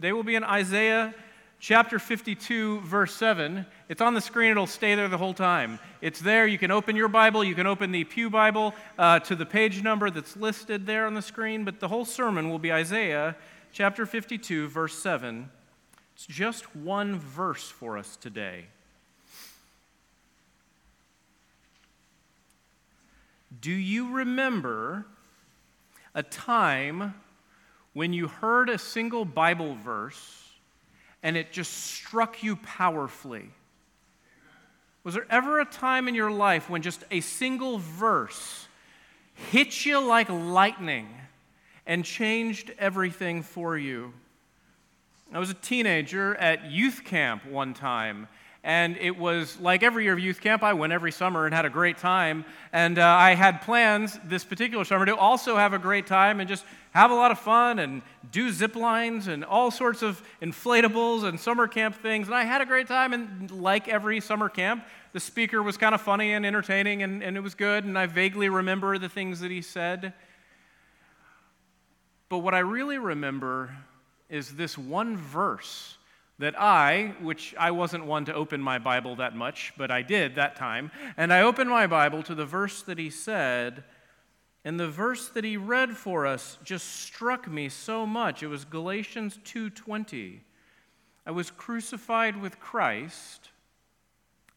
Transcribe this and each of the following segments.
Today we'll be in Isaiah chapter 52, verse 7. It's on the screen. It'll stay there the whole time. It's there. You can open your Bible. You can open the Pew Bible to the page number that's listed there on the screen. But the whole sermon will be Isaiah chapter 52, verse 7. It's just one verse for us today. Do you remember a time when you heard a single Bible verse and it just struck you powerfully? Was there ever a time in your life when just a single verse hit you like lightning and changed everything for you? I was a teenager at youth camp one time. And it was like every year of youth camp, I went every summer and had a great time. And I had plans this particular summer to also have a great time and just have a lot of fun and do zip lines and all sorts of inflatables and summer camp things. And I had a great time. And like every summer camp, the speaker was kind of funny and entertaining, and it was good. And I vaguely remember the things that he said. But what I really remember is this one verse that I wasn't one to open my Bible that much, but I did that time, and I opened my Bible to the verse that he said, and the verse that he read for us just struck me so much. It was Galatians 2:20. I was crucified with Christ,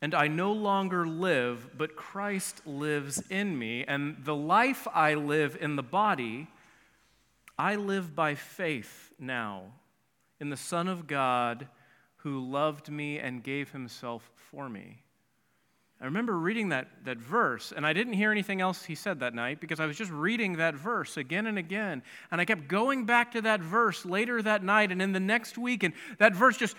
and I no longer live, but Christ lives in me, and the life I live in the body, I live by faith now, in the Son of God who loved me and gave himself for me. I remember reading that verse, and I didn't hear anything else he said that night because I was just reading that verse again and again, and I kept going back to that verse later that night and in the next week, and that verse just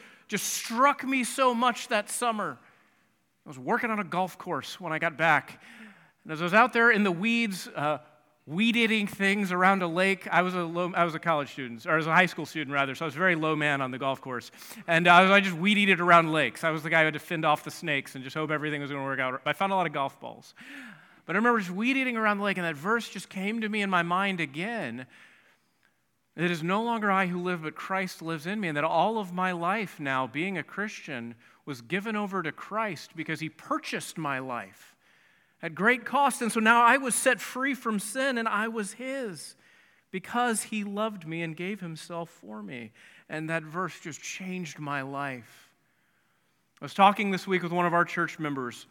struck me so much that summer. I was working on a golf course when I got back, and as I was out there in the weeds, weed-eating things around a lake. I was a college student, or I was a high school student rather, so I was a very low man on the golf course. And I just weed-eated around lakes. I was the guy who had to fend off the snakes and just hope everything was going to work out. I found a lot of golf balls. But I remember just weed-eating around the lake, and that verse just came to me in my mind again. It is no longer I who live, but Christ lives in me, and that all of my life now, being a Christian, was given over to Christ because he purchased my life at great cost, and so now I was set free from sin, and I was his because he loved me and gave himself for me, and that verse just changed my life. I was talking this week with one of our church members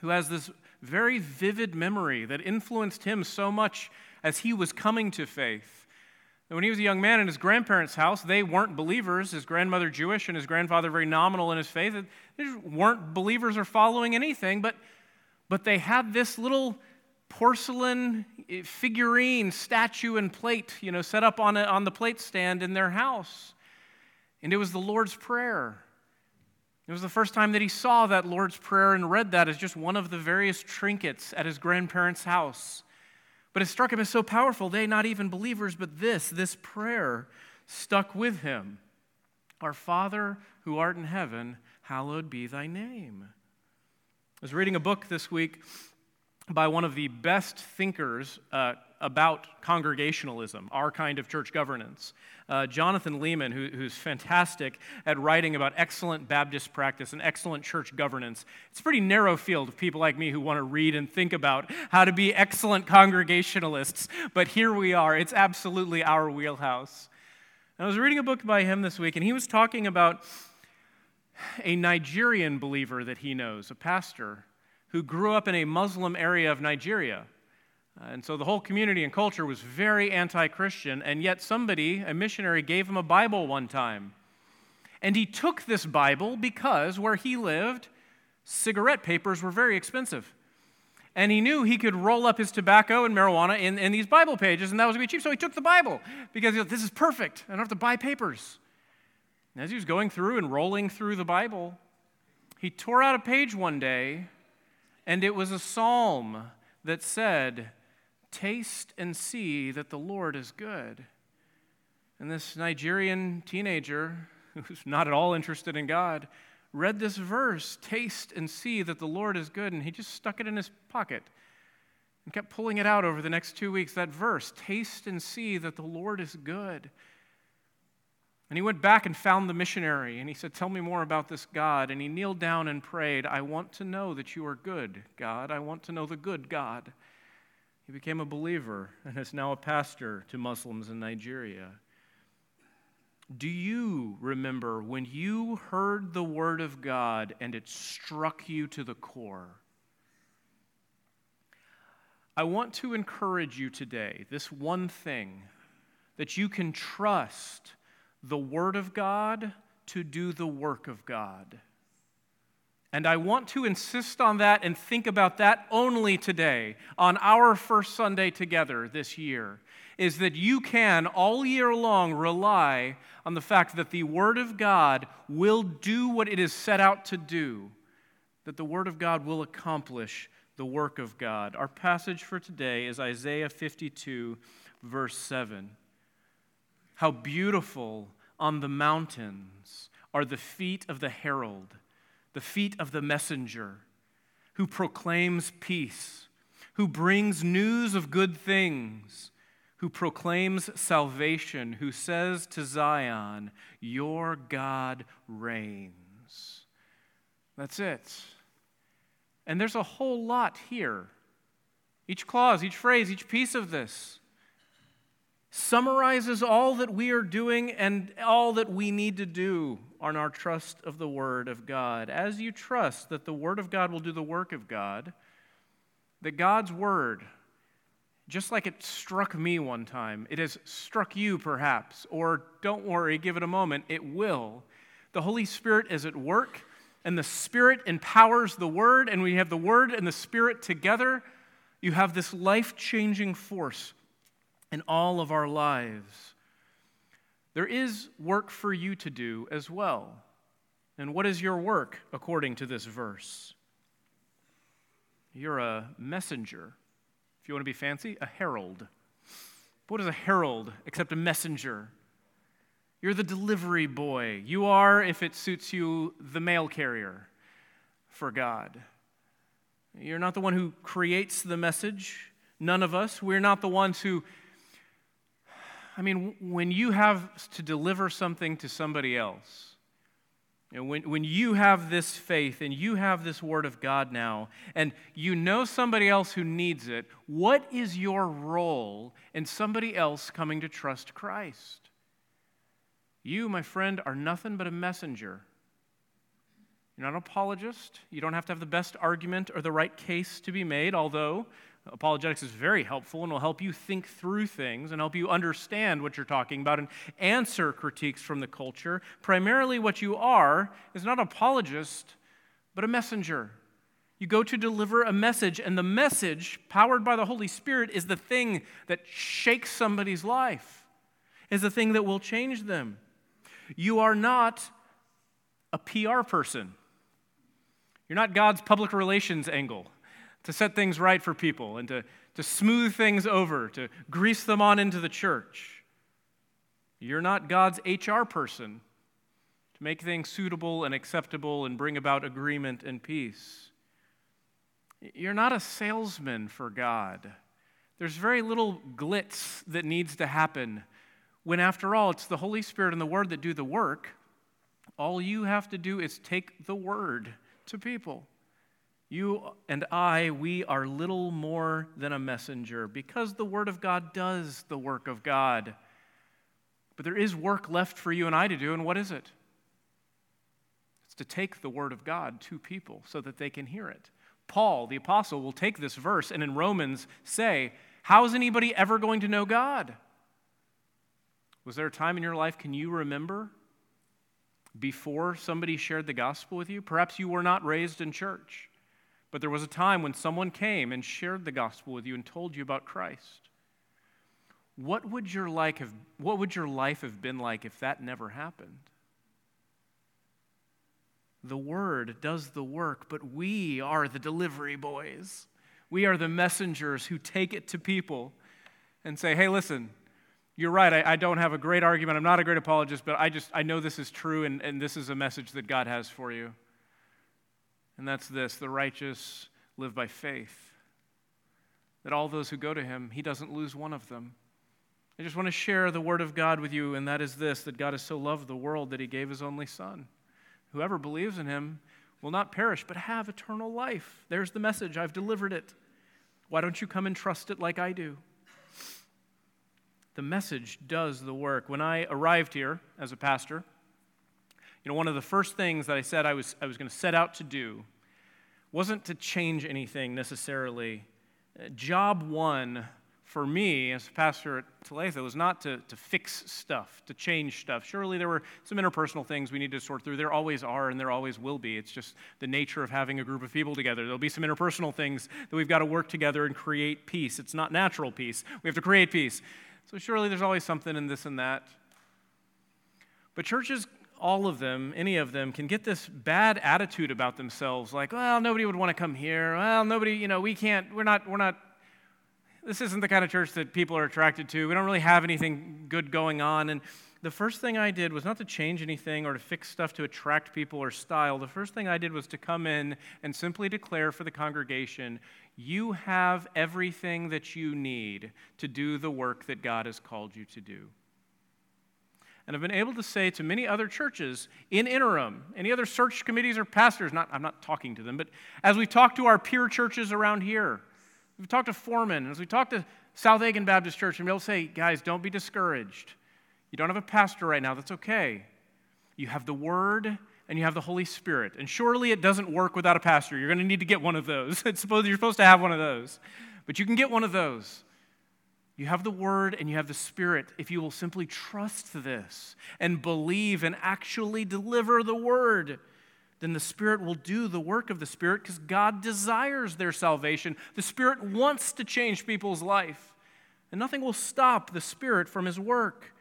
who has this very vivid memory that influenced him so much as he was coming to faith. And when he was a young man in his grandparents' house, they weren't believers, his grandmother Jewish and his grandfather very nominal in his faith. They just weren't believers or following anything, but they had this little porcelain figurine, statue, and plate, set up on the plate stand in their house. And it was the Lord's Prayer. It was the first time that he saw that Lord's Prayer and read that as just one of the various trinkets at his grandparents' house. But it struck him as so powerful, they, not even believers, but this prayer stuck with him. Our Father who art in heaven, hallowed be thy name. I was reading a book this week by one of the best thinkers about congregationalism, our kind of church governance. Jonathan Leeman, who's fantastic at writing about excellent Baptist practice and excellent church governance. It's a pretty narrow field of people like me who want to read and think about how to be excellent congregationalists, but here we are. It's absolutely our wheelhouse. And I was reading a book by him this week, and he was talking about a Nigerian believer that he knows, a pastor, who grew up in a Muslim area of Nigeria. And so the whole community and culture was very anti-Christian, and yet somebody, a missionary, gave him a Bible one time. And he took this Bible because where he lived, cigarette papers were very expensive. And he knew he could roll up his tobacco and marijuana in these Bible pages, and that was going to be cheap, so he took the Bible because he thought, this is perfect. I don't have to buy papers. And as he was going through and rolling through the Bible, he tore out a page one day, and it was a psalm that said, "Taste and see that the Lord is good." And this Nigerian teenager, who's not at all interested in God, read this verse, "Taste and see that the Lord is good," and he just stuck it in his pocket and kept pulling it out over the next 2 weeks, that verse, "Taste and see that the Lord is good." And he went back and found the missionary, and he said, "Tell me more about this God." And he kneeled down and prayed, "I want to know that you are good, God. I want to know the good God." He became a believer and is now a pastor to Muslims in Nigeria. Do you remember when you heard the word of God and it struck you to the core? I want to encourage you today, this one thing, that you can trust the word of God to do the work of God. And I want to insist on that and think about that only today, on our first Sunday together this year, is that you can all year long rely on the fact that the word of God will do what it is set out to do, that the word of God will accomplish the work of God. Our passage for today is Isaiah 52, verse 7. How beautiful on the mountains are the feet of the herald, the feet of the messenger, who proclaims peace, who brings news of good things, who proclaims salvation, who says to Zion, "Your God reigns." That's it. And there's a whole lot here. Each clause, each phrase, each piece of this summarizes all that we are doing and all that we need to do on our trust of the Word of God. As you trust that the Word of God will do the work of God, that God's Word, just like it struck me one time, it has struck you perhaps, or don't worry, give it a moment, it will. The Holy Spirit is at work, and the Spirit empowers the Word, and we have the Word and the Spirit together. You have this life-changing force in all of our lives. There is work for you to do as well. And what is your work according to this verse? You're a messenger. If you want to be fancy, a herald. What is a herald except a messenger? You're the delivery boy. You are, if it suits you, the mail carrier for God. You're not the one who creates the message. None of us. We're not the ones who... when you have to deliver something to somebody else, and when you have this faith and you have this word of God now, and you know somebody else who needs it, what is your role in somebody else coming to trust Christ? You, my friend, are nothing but a messenger. You're not an apologist. You don't have to have the best argument or the right case to be made, although apologetics is very helpful and will help you think through things and help you understand what you're talking about and answer critiques from the culture. Primarily what you are is not an apologist, but a messenger. You go to deliver a message, and the message, powered by the Holy Spirit, is the thing that shakes somebody's life, is the thing that will change them. You are not a PR person. You're not God's public relations angle to set things right for people and to smooth things over, to grease them on into the church. You're not God's HR person to make things suitable and acceptable and bring about agreement and peace. You're not a salesman for God. There's very little glitz that needs to happen when, after all, it's the Holy Spirit and the Word that do the work. All you have to do is take the Word to people. You and I, we are little more than a messenger because the Word of God does the work of God. But there is work left for you and I to do, and what is it? It's to take the Word of God to people so that they can hear it. Paul, the apostle, will take this verse and in Romans say, how is anybody ever going to know God? Was there a time in your life, can you remember, before somebody shared the gospel with you? Perhaps you were not raised in church. But there was a time when someone came and shared the gospel with you and told you about Christ. What would your life have been like if that never happened? The Word does the work, but we are the delivery boys. We are the messengers who take it to people and say, hey, listen, you're right, I don't have a great argument. I'm not a great apologist, but I know this is true, and this is a message that God has for you. And that's this, the righteous live by faith. That all those who go to him, he doesn't lose one of them. I just want to share the word of God with you, and that is this, that God has so loved the world that he gave his only son. Whoever believes in him will not perish, but have eternal life. There's the message. I've delivered it. Why don't you come and trust it like I do? The message does the work. When I arrived here as a pastor, one of the first things that I said I was going to set out to do wasn't to change anything necessarily. Job one for me as a pastor at Talaitha was not to fix stuff, to change stuff. Surely there were some interpersonal things we need to sort through. There always are, and there always will be. It's just the nature of having a group of people together. There'll be some interpersonal things that we've got to work together and create peace. It's not natural peace. We have to create peace. So surely there's always something in this and that. But churches, all of them, any of them, can get this bad attitude about themselves, like, well, nobody would want to come here. Well, nobody, we can't, we're not, this isn't the kind of church that people are attracted to. We don't really have anything good going on. And the first thing I did was not to change anything or to fix stuff to attract people or style. The first thing I did was to come in and simply declare for the congregation, you have everything that you need to do the work that God has called you to do. And I've been able to say to many other churches in interim, any other search committees or pastors, I'm not talking to them, but as we talk to our peer churches around here, we've talked to Foreman, as we talk to South Aiken Baptist Church, and we'll say, guys, don't be discouraged. You don't have a pastor right now, that's okay. You have the Word and you have the Holy Spirit. And surely it doesn't work without a pastor. You're going to need to get one of those. You're supposed to have one of those. But you can get one of those. You have the Word and you have the Spirit. If you will simply trust this and believe and actually deliver the Word, then the Spirit will do the work of the Spirit because God desires their salvation. The Spirit wants to change people's life. And nothing will stop the Spirit from his work.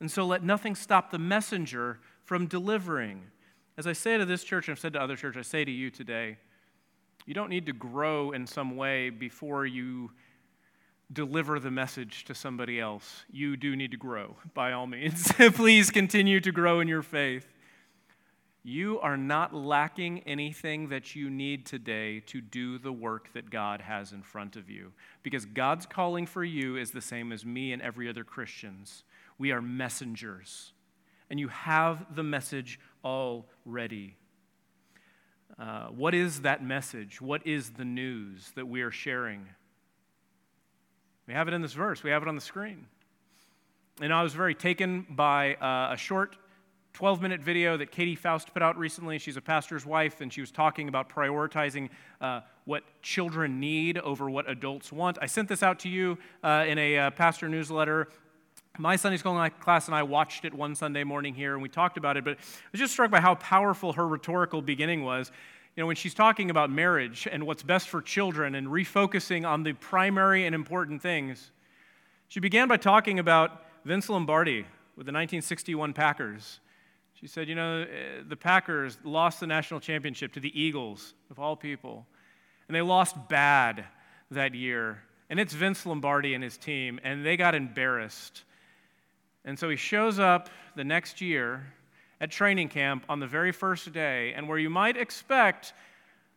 And so let nothing stop the messenger from delivering. As I say to this church, and I've said to other churches, I say to you today, you don't need to grow in some way before you deliver the message to somebody else. You do need to grow, by all means. Please continue to grow in your faith. You are not lacking anything that you need today to do the work that God has in front of you, because God's calling for you is the same as me and every other Christian's. We are messengers, and you have the message already. What is that message? What is the news that we are sharing? We have it in this verse. We have it on the screen. And I was very taken by a short 12-minute video that Katie Faust put out recently. She's a pastor's wife, and she was talking about prioritizing what children need over what adults want. I sent this out to you in a pastor newsletter. My Sunday school class and I watched it one Sunday morning here, and we talked about it, but I was just struck by how powerful her rhetorical beginning was. When she's talking about marriage and what's best for children and refocusing on the primary and important things, she began by talking about Vince Lombardi with the 1961 Packers. She said, the Packers lost the national championship to the Eagles, of all people, and they lost bad that year. And it's Vince Lombardi and his team, and they got embarrassed. And so he shows up the next year at training camp on the very first day, and where you might expect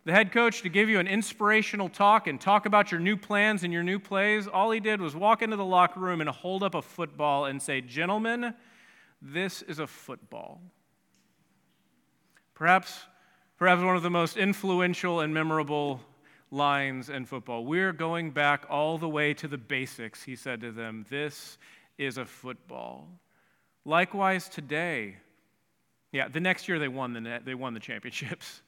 the head coach to give you an inspirational talk and talk about your new plans and your new plays, all he did was walk into the locker room and hold up a football and say, gentlemen, this is a football. Perhaps one of the most influential and memorable lines in football. We're going back all the way to the basics, he said to them. This is a football. Likewise today, the next year they won the championships.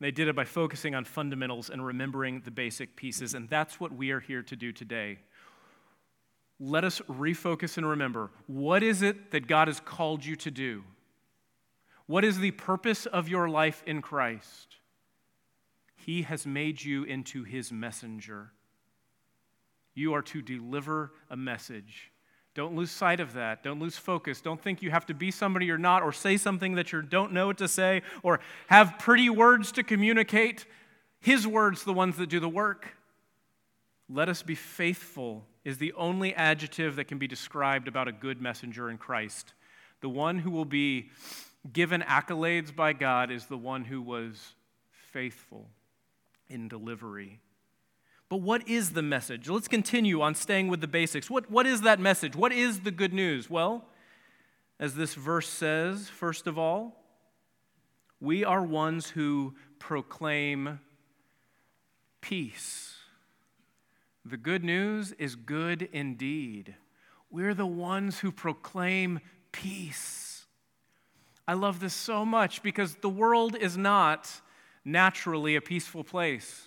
They did it by focusing on fundamentals and remembering the basic pieces, and that's what we are here to do today. Let us refocus and remember, what is it that God has called you to do? What is the purpose of your life in Christ? He has made you into his messenger. You are to deliver a message. Don't lose sight of that. Don't lose focus. Don't think you have to be somebody you're not, or say something that you don't know what to say, or have pretty words to communicate. His words, the ones that do the work. Let us be faithful is the only adjective that can be described about a good messenger in Christ. The one who will be given accolades by God is the one who was faithful in delivery. But what is the message? Let's continue on staying with the basics. What is that message? What is the good news? Well, as this verse says, first of all, we are ones who proclaim peace. The good news is good indeed. We're the ones who proclaim peace. I love this so much because the world is not naturally a peaceful place.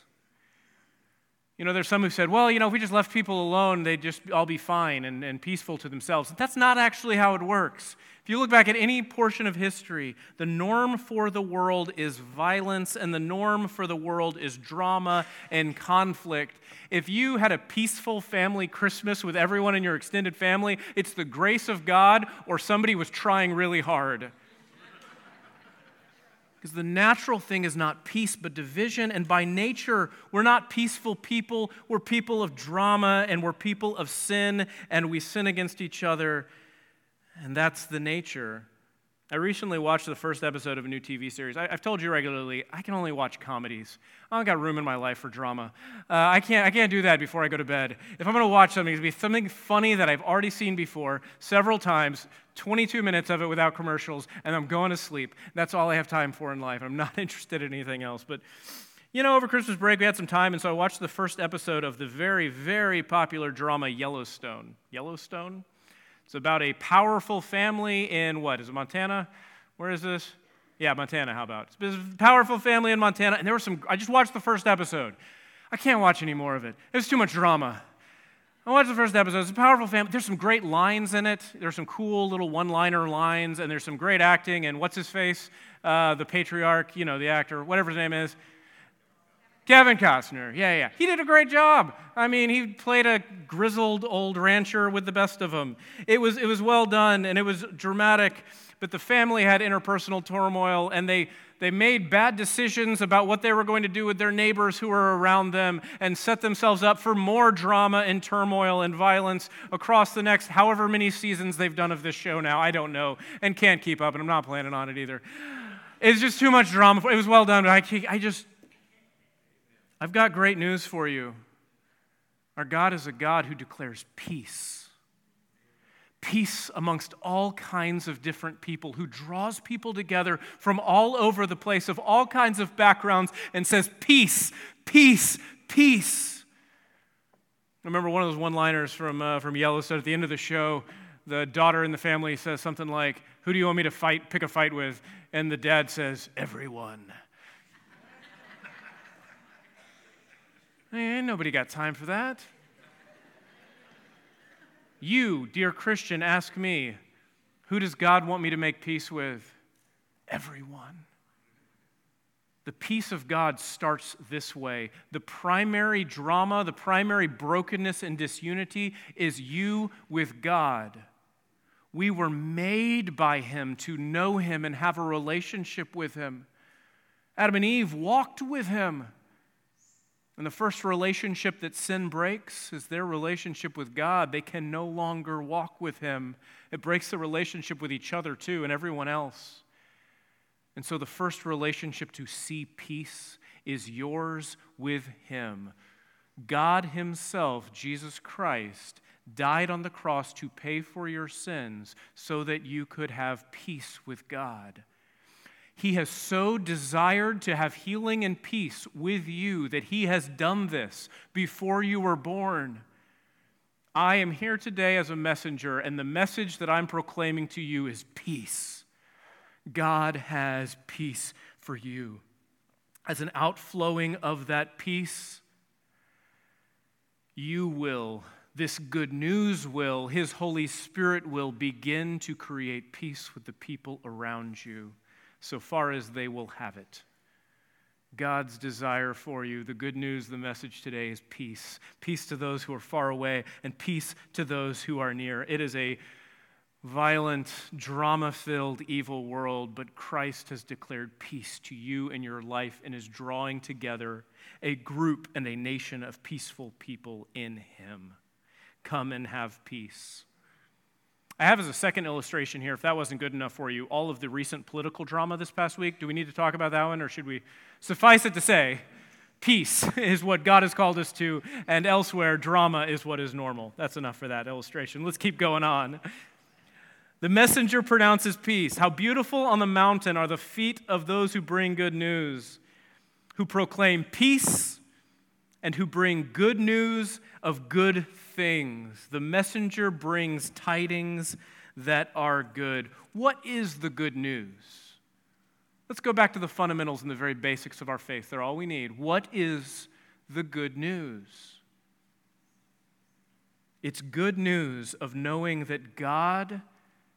You know, there's some who said, well, you know, if we just left people alone, they'd just all be fine and peaceful to themselves. That's not actually how it works. If you look back at any portion of history, the norm for the world is violence, and the norm for the world is drama and conflict. If you had a peaceful family Christmas with everyone in your extended family, it's the grace of God or somebody was trying really hard. Because the natural thing is not peace, but division. And by nature, we're not peaceful people. We're people of drama, and we're people of sin, and we sin against each other. And that's the nature. I recently watched the first episode of a new TV series. I've told you regularly, I can only watch comedies. I don't got room in my life for drama. I can't do that before I go to bed. If I'm going to watch something, it's going to be something funny that I've already seen before several times, 22 minutes of it without commercials, and I'm going to sleep. That's all I have time for in life. I'm not interested in anything else. But, you know, over Christmas break, we had some time, and so I watched the first episode of the very, very popular drama Yellowstone. Yellowstone? It's about a powerful family in what? Is it Montana? Where is this? Yeah, Montana, how about? It's a powerful family in Montana, and there were some, I just watched the first episode. I can't watch any more of it. It was too much drama. I watched the first episode. It's a powerful family. There's some great lines in it. There's some cool little one-liner lines, and there's some great acting, and what's his face? The patriarch, you know, the actor, whatever his name is. Kevin Costner, yeah. He did a great job. I mean, he played a grizzled old rancher with the best of them. It was well done, and it was dramatic, but the family had interpersonal turmoil, and they made bad decisions about what they were going to do with their neighbors who were around them and set themselves up for more drama and turmoil and violence across the next however many seasons they've done of this show now. I don't know, and can't keep up, and I'm not planning on it either. It's just too much drama. It was well done, but I've got great news for you. Our God is a God who declares peace. Peace amongst all kinds of different people, who draws people together from all over the place, of all kinds of backgrounds, and says, peace, peace, peace. I remember one of those one-liners from Yellowstone. At the end of the show, the daughter in the family says something like, who do you want me to pick a fight with? And the dad says, everyone. Ain't nobody got time for that. You, dear Christian, ask me, who does God want me to make peace with? Everyone. The peace of God starts this way. The primary drama, the primary brokenness and disunity is you with God. We were made by Him to know Him and have a relationship with Him. Adam and Eve walked with Him. And the first relationship that sin breaks is their relationship with God. They can no longer walk with Him. It breaks the relationship with each other, too, and everyone else. And so the first relationship to see peace is yours with Him. God Himself, Jesus Christ, died on the cross to pay for your sins so that you could have peace with God. He has so desired to have healing and peace with you that He has done this before you were born. I am here today as a messenger, and the message that I'm proclaiming to you is peace. God has peace for you. As an outflowing of that peace, you will, this good news will, His Holy Spirit will begin to create peace with the people around you, so far as they will have it. God's desire for you, the good news, the message today is peace. Peace to those who are far away and peace to those who are near. It is a violent, drama-filled, evil world, but Christ has declared peace to you in your life and is drawing together a group and a nation of peaceful people in Him. Come and have peace. I have as a second illustration here, if that wasn't good enough for you, all of the recent political drama this past week. Do we need to talk about that one, or should we? Suffice it to say, Peace is what God has called us to, and elsewhere, drama is what is normal. That's enough for that illustration. Let's keep going on. The messenger pronounces peace. How beautiful on the mountain are the feet of those who bring good news, who proclaim peace, and who bring good news of good things. The messenger brings tidings that are good. What is the good news? Let's go back to the fundamentals and the very basics of our faith. They're all we need. What is the good news? It's good news of knowing that God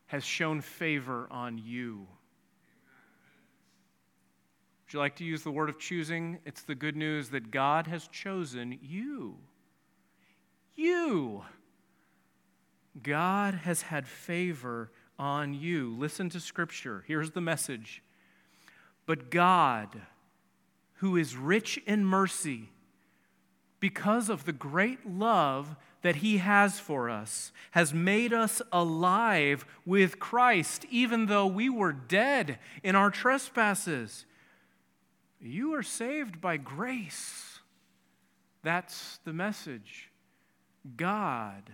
has shown favor on you. Would you like to use the word of choosing? It's the good news that God has chosen you. You. God has had favor on you. Listen to Scripture. Here's the message. But God, who is rich in mercy, because of the great love that He has for us, has made us alive with Christ, even though we were dead in our trespasses. You are saved by grace. That's the message. God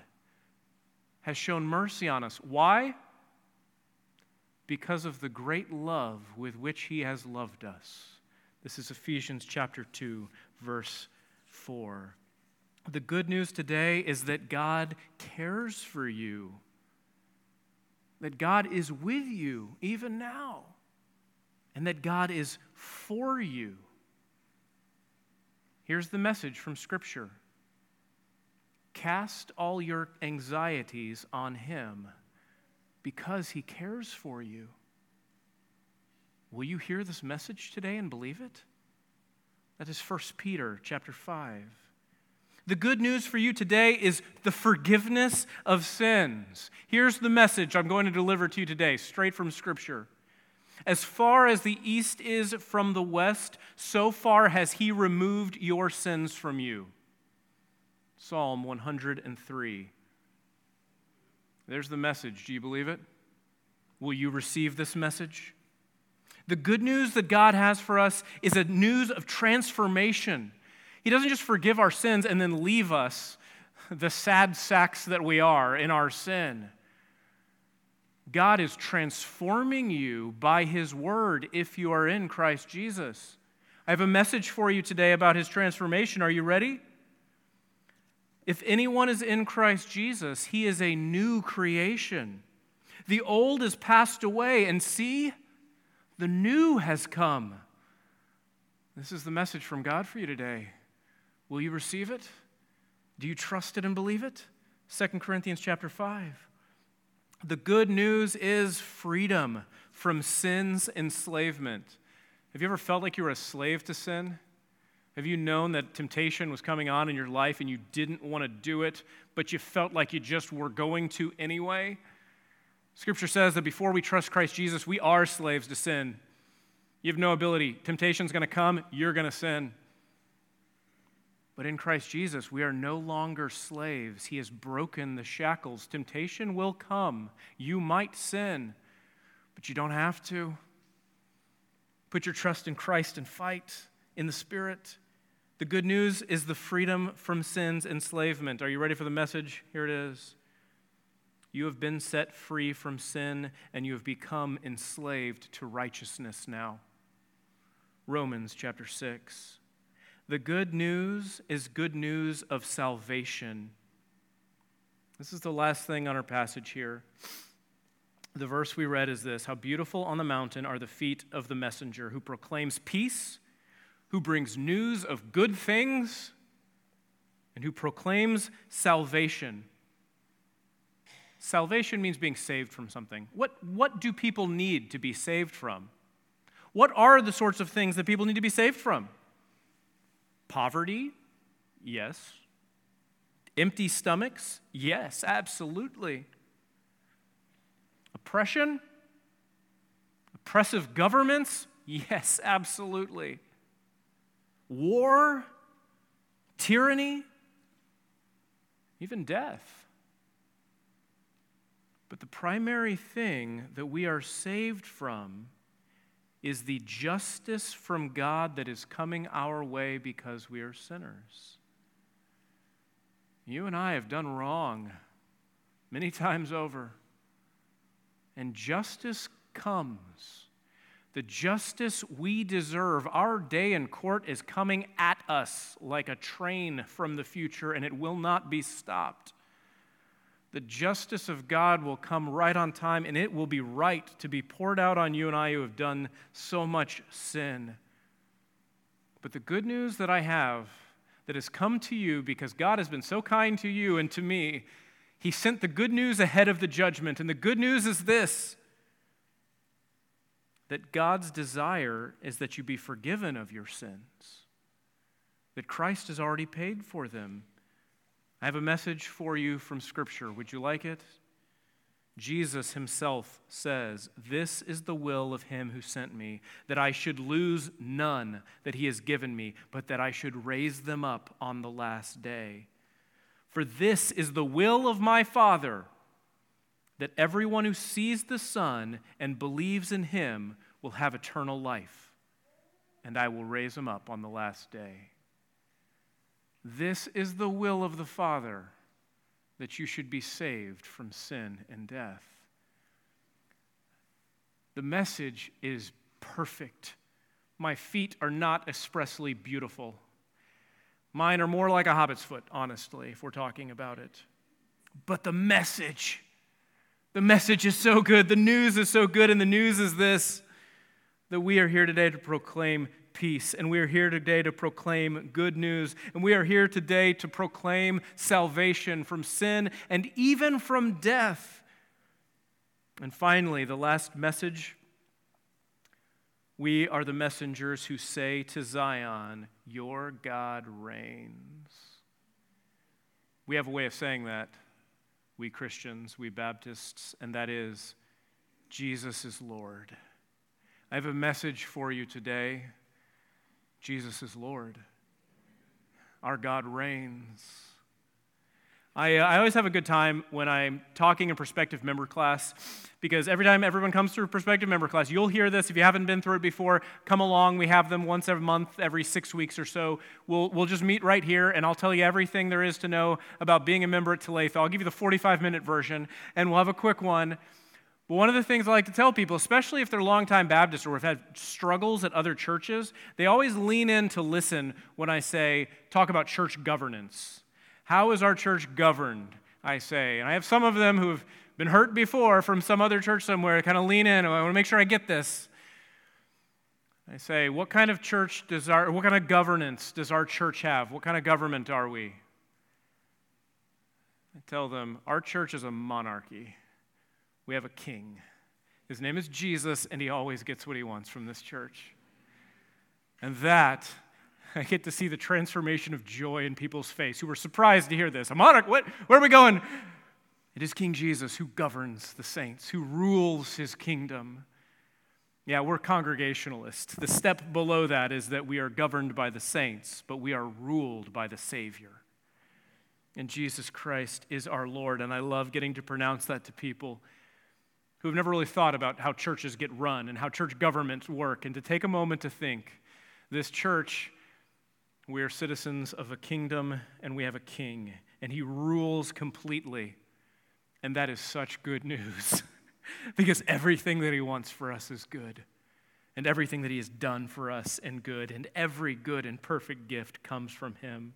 has shown mercy on us. Why? Because of the great love with which He has loved us. This is Ephesians chapter 2, verse 4. The good news today is that God cares for you, that God is with you even now, and that God is for you. Here's the message from Scripture. Cast all your anxieties on Him because He cares for you. Will you hear this message today and believe it? That is 1 Peter chapter 5. The good news for you today is the forgiveness of sins. Here's the message I'm going to deliver to you today, straight from Scripture. As far as the east is from the west, so far has He removed your sins from you. Psalm 103. There's the message. Do you believe it? Will you receive this message? The good news that God has for us is a news of transformation. He doesn't just forgive our sins and then leave us the sad sacks that we are in our sin. God is transforming you by His word if you are in Christ Jesus. I have a message for you today about His transformation. Are you ready? If anyone is in Christ Jesus, he is a new creation. The old is passed away, and see, the new has come. This is the message from God for you today. Will you receive it? Do you trust it and believe it? 2 Corinthians chapter 5. The good news is freedom from sin's enslavement. Have you ever felt like you were a slave to sin? Have you known that temptation was coming on in your life and you didn't want to do it, but you felt like you just were going to anyway? Scripture says that before we trust Christ Jesus, we are slaves to sin. You have no ability. Temptation's going to come, you're going to sin. But in Christ Jesus, we are no longer slaves. He has broken the shackles. Temptation will come. You might sin, but you don't have to. Put your trust in Christ and fight in the Spirit. The good news is the freedom from sin's enslavement. Are you ready for the message? Here it is. You have been set free from sin, and you have become enslaved to righteousness now. Romans chapter 6. The good news is good news of salvation. This is the last thing on our passage here. The verse we read is this: How beautiful on the mountain are the feet of the messenger who proclaims peace, who brings news of good things, and who proclaims salvation. Salvation means being saved from something. What do people need to be saved from? What are the sorts of things that people need to be saved from? Poverty? Yes. Empty stomachs? Yes, absolutely. Oppression? Oppressive governments? Yes, absolutely. War? Tyranny? Even death. But the primary thing that we are saved from is the justice from God that is coming our way because we are sinners. You and I have done wrong many times over, and justice comes. The justice we deserve, our day in court is coming at us like a train from the future, and it will not be stopped. The justice of God will come right on time, and it will be right to be poured out on you and I who have done so much sin. But the good news that I have that has come to you because God has been so kind to you and to me, He sent the good news ahead of the judgment. And the good news is this, that God's desire is that you be forgiven of your sins, that Christ has already paid for them. I have a message for you from Scripture. Would you like it? Jesus himself says, "This is the will of him who sent me, that I should lose none that he has given me, but that I should raise them up on the last day. For this is the will of my Father, that everyone who sees the Son and believes in him will have eternal life, and I will raise him up on the last day." This is the will of the Father, that you should be saved from sin and death. The message is perfect. My feet are not expressly beautiful. Mine are more like a hobbit's foot, honestly, if we're talking about it. But the message is so good, the news is so good, and the news is this, that we are here today to proclaim peace, and we are here today to proclaim good news, and we are here today to proclaim salvation from sin and even from death. And finally, the last message, we are the messengers who say to Zion, "Your God reigns." We have a way of saying that, we Christians, we Baptists, and that is, Jesus is Lord. I have a message for you today. Jesus is Lord. Our God reigns. I always have a good time when I'm talking in prospective member class, because every time everyone comes through prospective member class, you'll hear this. If you haven't been through it before, come along. We have them once every month, every 6 weeks or so. We'll just meet right here, and I'll tell you everything there is to know about being a member at Talaitha. I'll give you the 45-minute version, and we'll have a quick one. But one of the things I like to tell people, especially if they're longtime Baptists or have had struggles at other churches, they always lean in to listen when I say, talk about church governance. How is our church governed, I say. And I have some of them who have been hurt before from some other church somewhere, kind of lean in, I want to make sure I get this. I say, what kind of church does what kind of governance does our church have? What kind of government are we? I tell them, our church is a monarchy. We have a king. His name is Jesus, and he always gets what he wants from this church. And that, I get to see the transformation of joy in people's face who were surprised to hear this. A monarch? What? Where are we going? It is King Jesus who governs the saints, who rules his kingdom. Yeah, we're congregationalists. The step below that is that we are governed by the saints, but we are ruled by the Savior. And Jesus Christ is our Lord, and I love getting to pronounce that to people who have never really thought about how churches get run and how church governments work, and to take a moment to think, this church, we are citizens of a kingdom, and we have a king, and he rules completely, and that is such good news, because everything that he wants for us is good, and everything that he has done for us is good, and every good and perfect gift comes from him.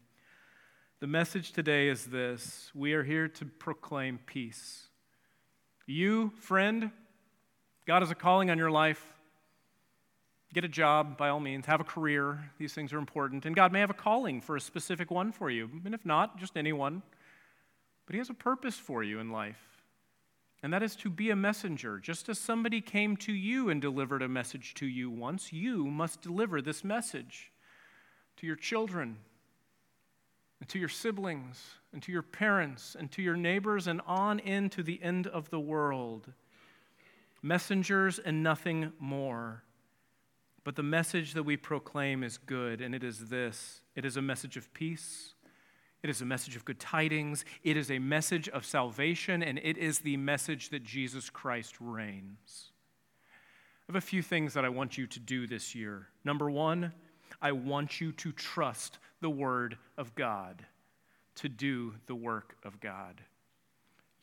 The message today is this, we are here to proclaim peace. You, friend, God has a calling on your life. Get a job, by all means. Have a career. These things are important. And God may have a calling for a specific one for you. And if not, just anyone. But he has a purpose for you in life. And that is to be a messenger. Just as somebody came to you and delivered a message to you once, you must deliver this message to your children, and to your siblings, and to your parents, and to your neighbors, and on into the end of the world. Messengers and nothing more. But the message that we proclaim is good, and it is this. It is a message of peace. It is a message of good tidings. It is a message of salvation, and it is the message that Jesus Christ reigns. have a few things that I want you to do this year. Number one, I want you to trust the Word of God to do the work of God.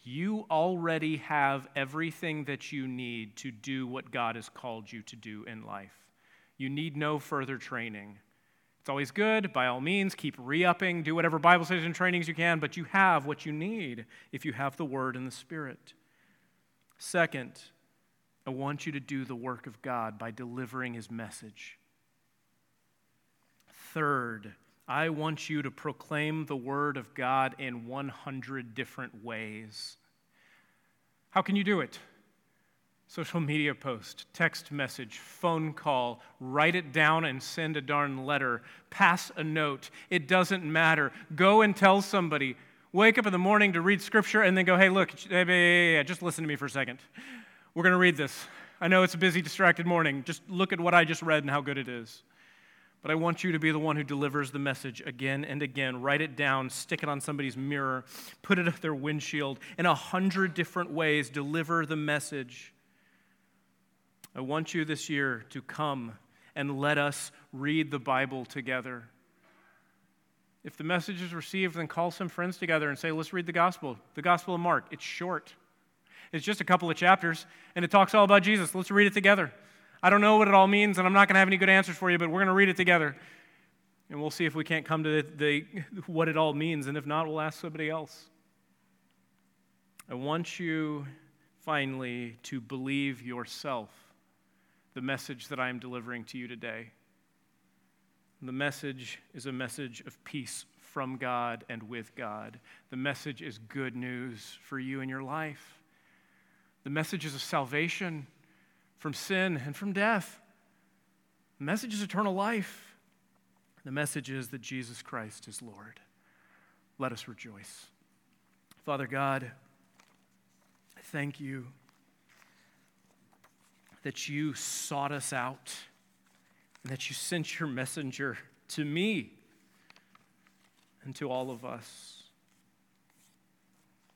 You already have everything that you need to do what God has called you to do in life. You need no further training. It's always good, by all means, keep re-upping, do whatever Bible studies and trainings you can, but you have what you need if you have the Word and the Spirit. Second, I want you to do the work of God by delivering His message. Third, I want you to proclaim the Word of God in 100 different ways. How can you do it? Social media post, text message, phone call, write it down and send a darn letter, pass a note. It doesn't matter. Go and tell somebody. Wake up in the morning to read Scripture and then go, hey, look, just listen to me for a second. We're going to read this. I know it's a busy, distracted morning. Just look at what I just read and how good it is. But I want you to be the one who delivers the message again and again. Write it down, stick it on somebody's mirror, put it up their windshield. In 100 different ways, deliver the message. I want you this year to come and let us read the Bible together. If the message is received, then call some friends together and say, let's read the Gospel of Mark. It's short. It's just a couple of chapters, and it talks all about Jesus. Let's read it together. I don't know what it all means, and I'm not going to have any good answers for you, but we're going to read it together. And we'll see if we can't come to what it all means, and if not, we'll ask somebody else. I want you, finally, to believe yourself the message that I am delivering to you today. The message is a message of peace from God and with God. The message is good news for you in your life. The message is of salvation from sin and from death. The message is eternal life. The message is that Jesus Christ is Lord. Let us rejoice. Father God, I thank you that you sought us out and that you sent your messenger to me and to all of us.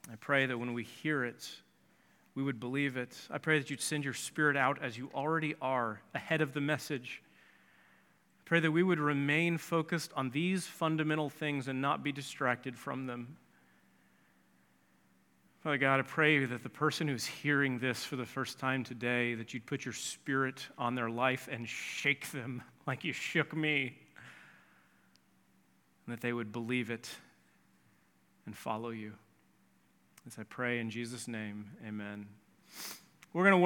I pray that when we hear it, we would believe it. I pray that you'd send your Spirit out as you already are, ahead of the message. I pray that we would remain focused on these fundamental things and not be distracted from them. Father God, I pray that the person who's hearing this for the first time today, that you'd put your Spirit on their life and shake them like you shook me, and that they would believe it and follow you. As I pray in Jesus' name, amen. We're going to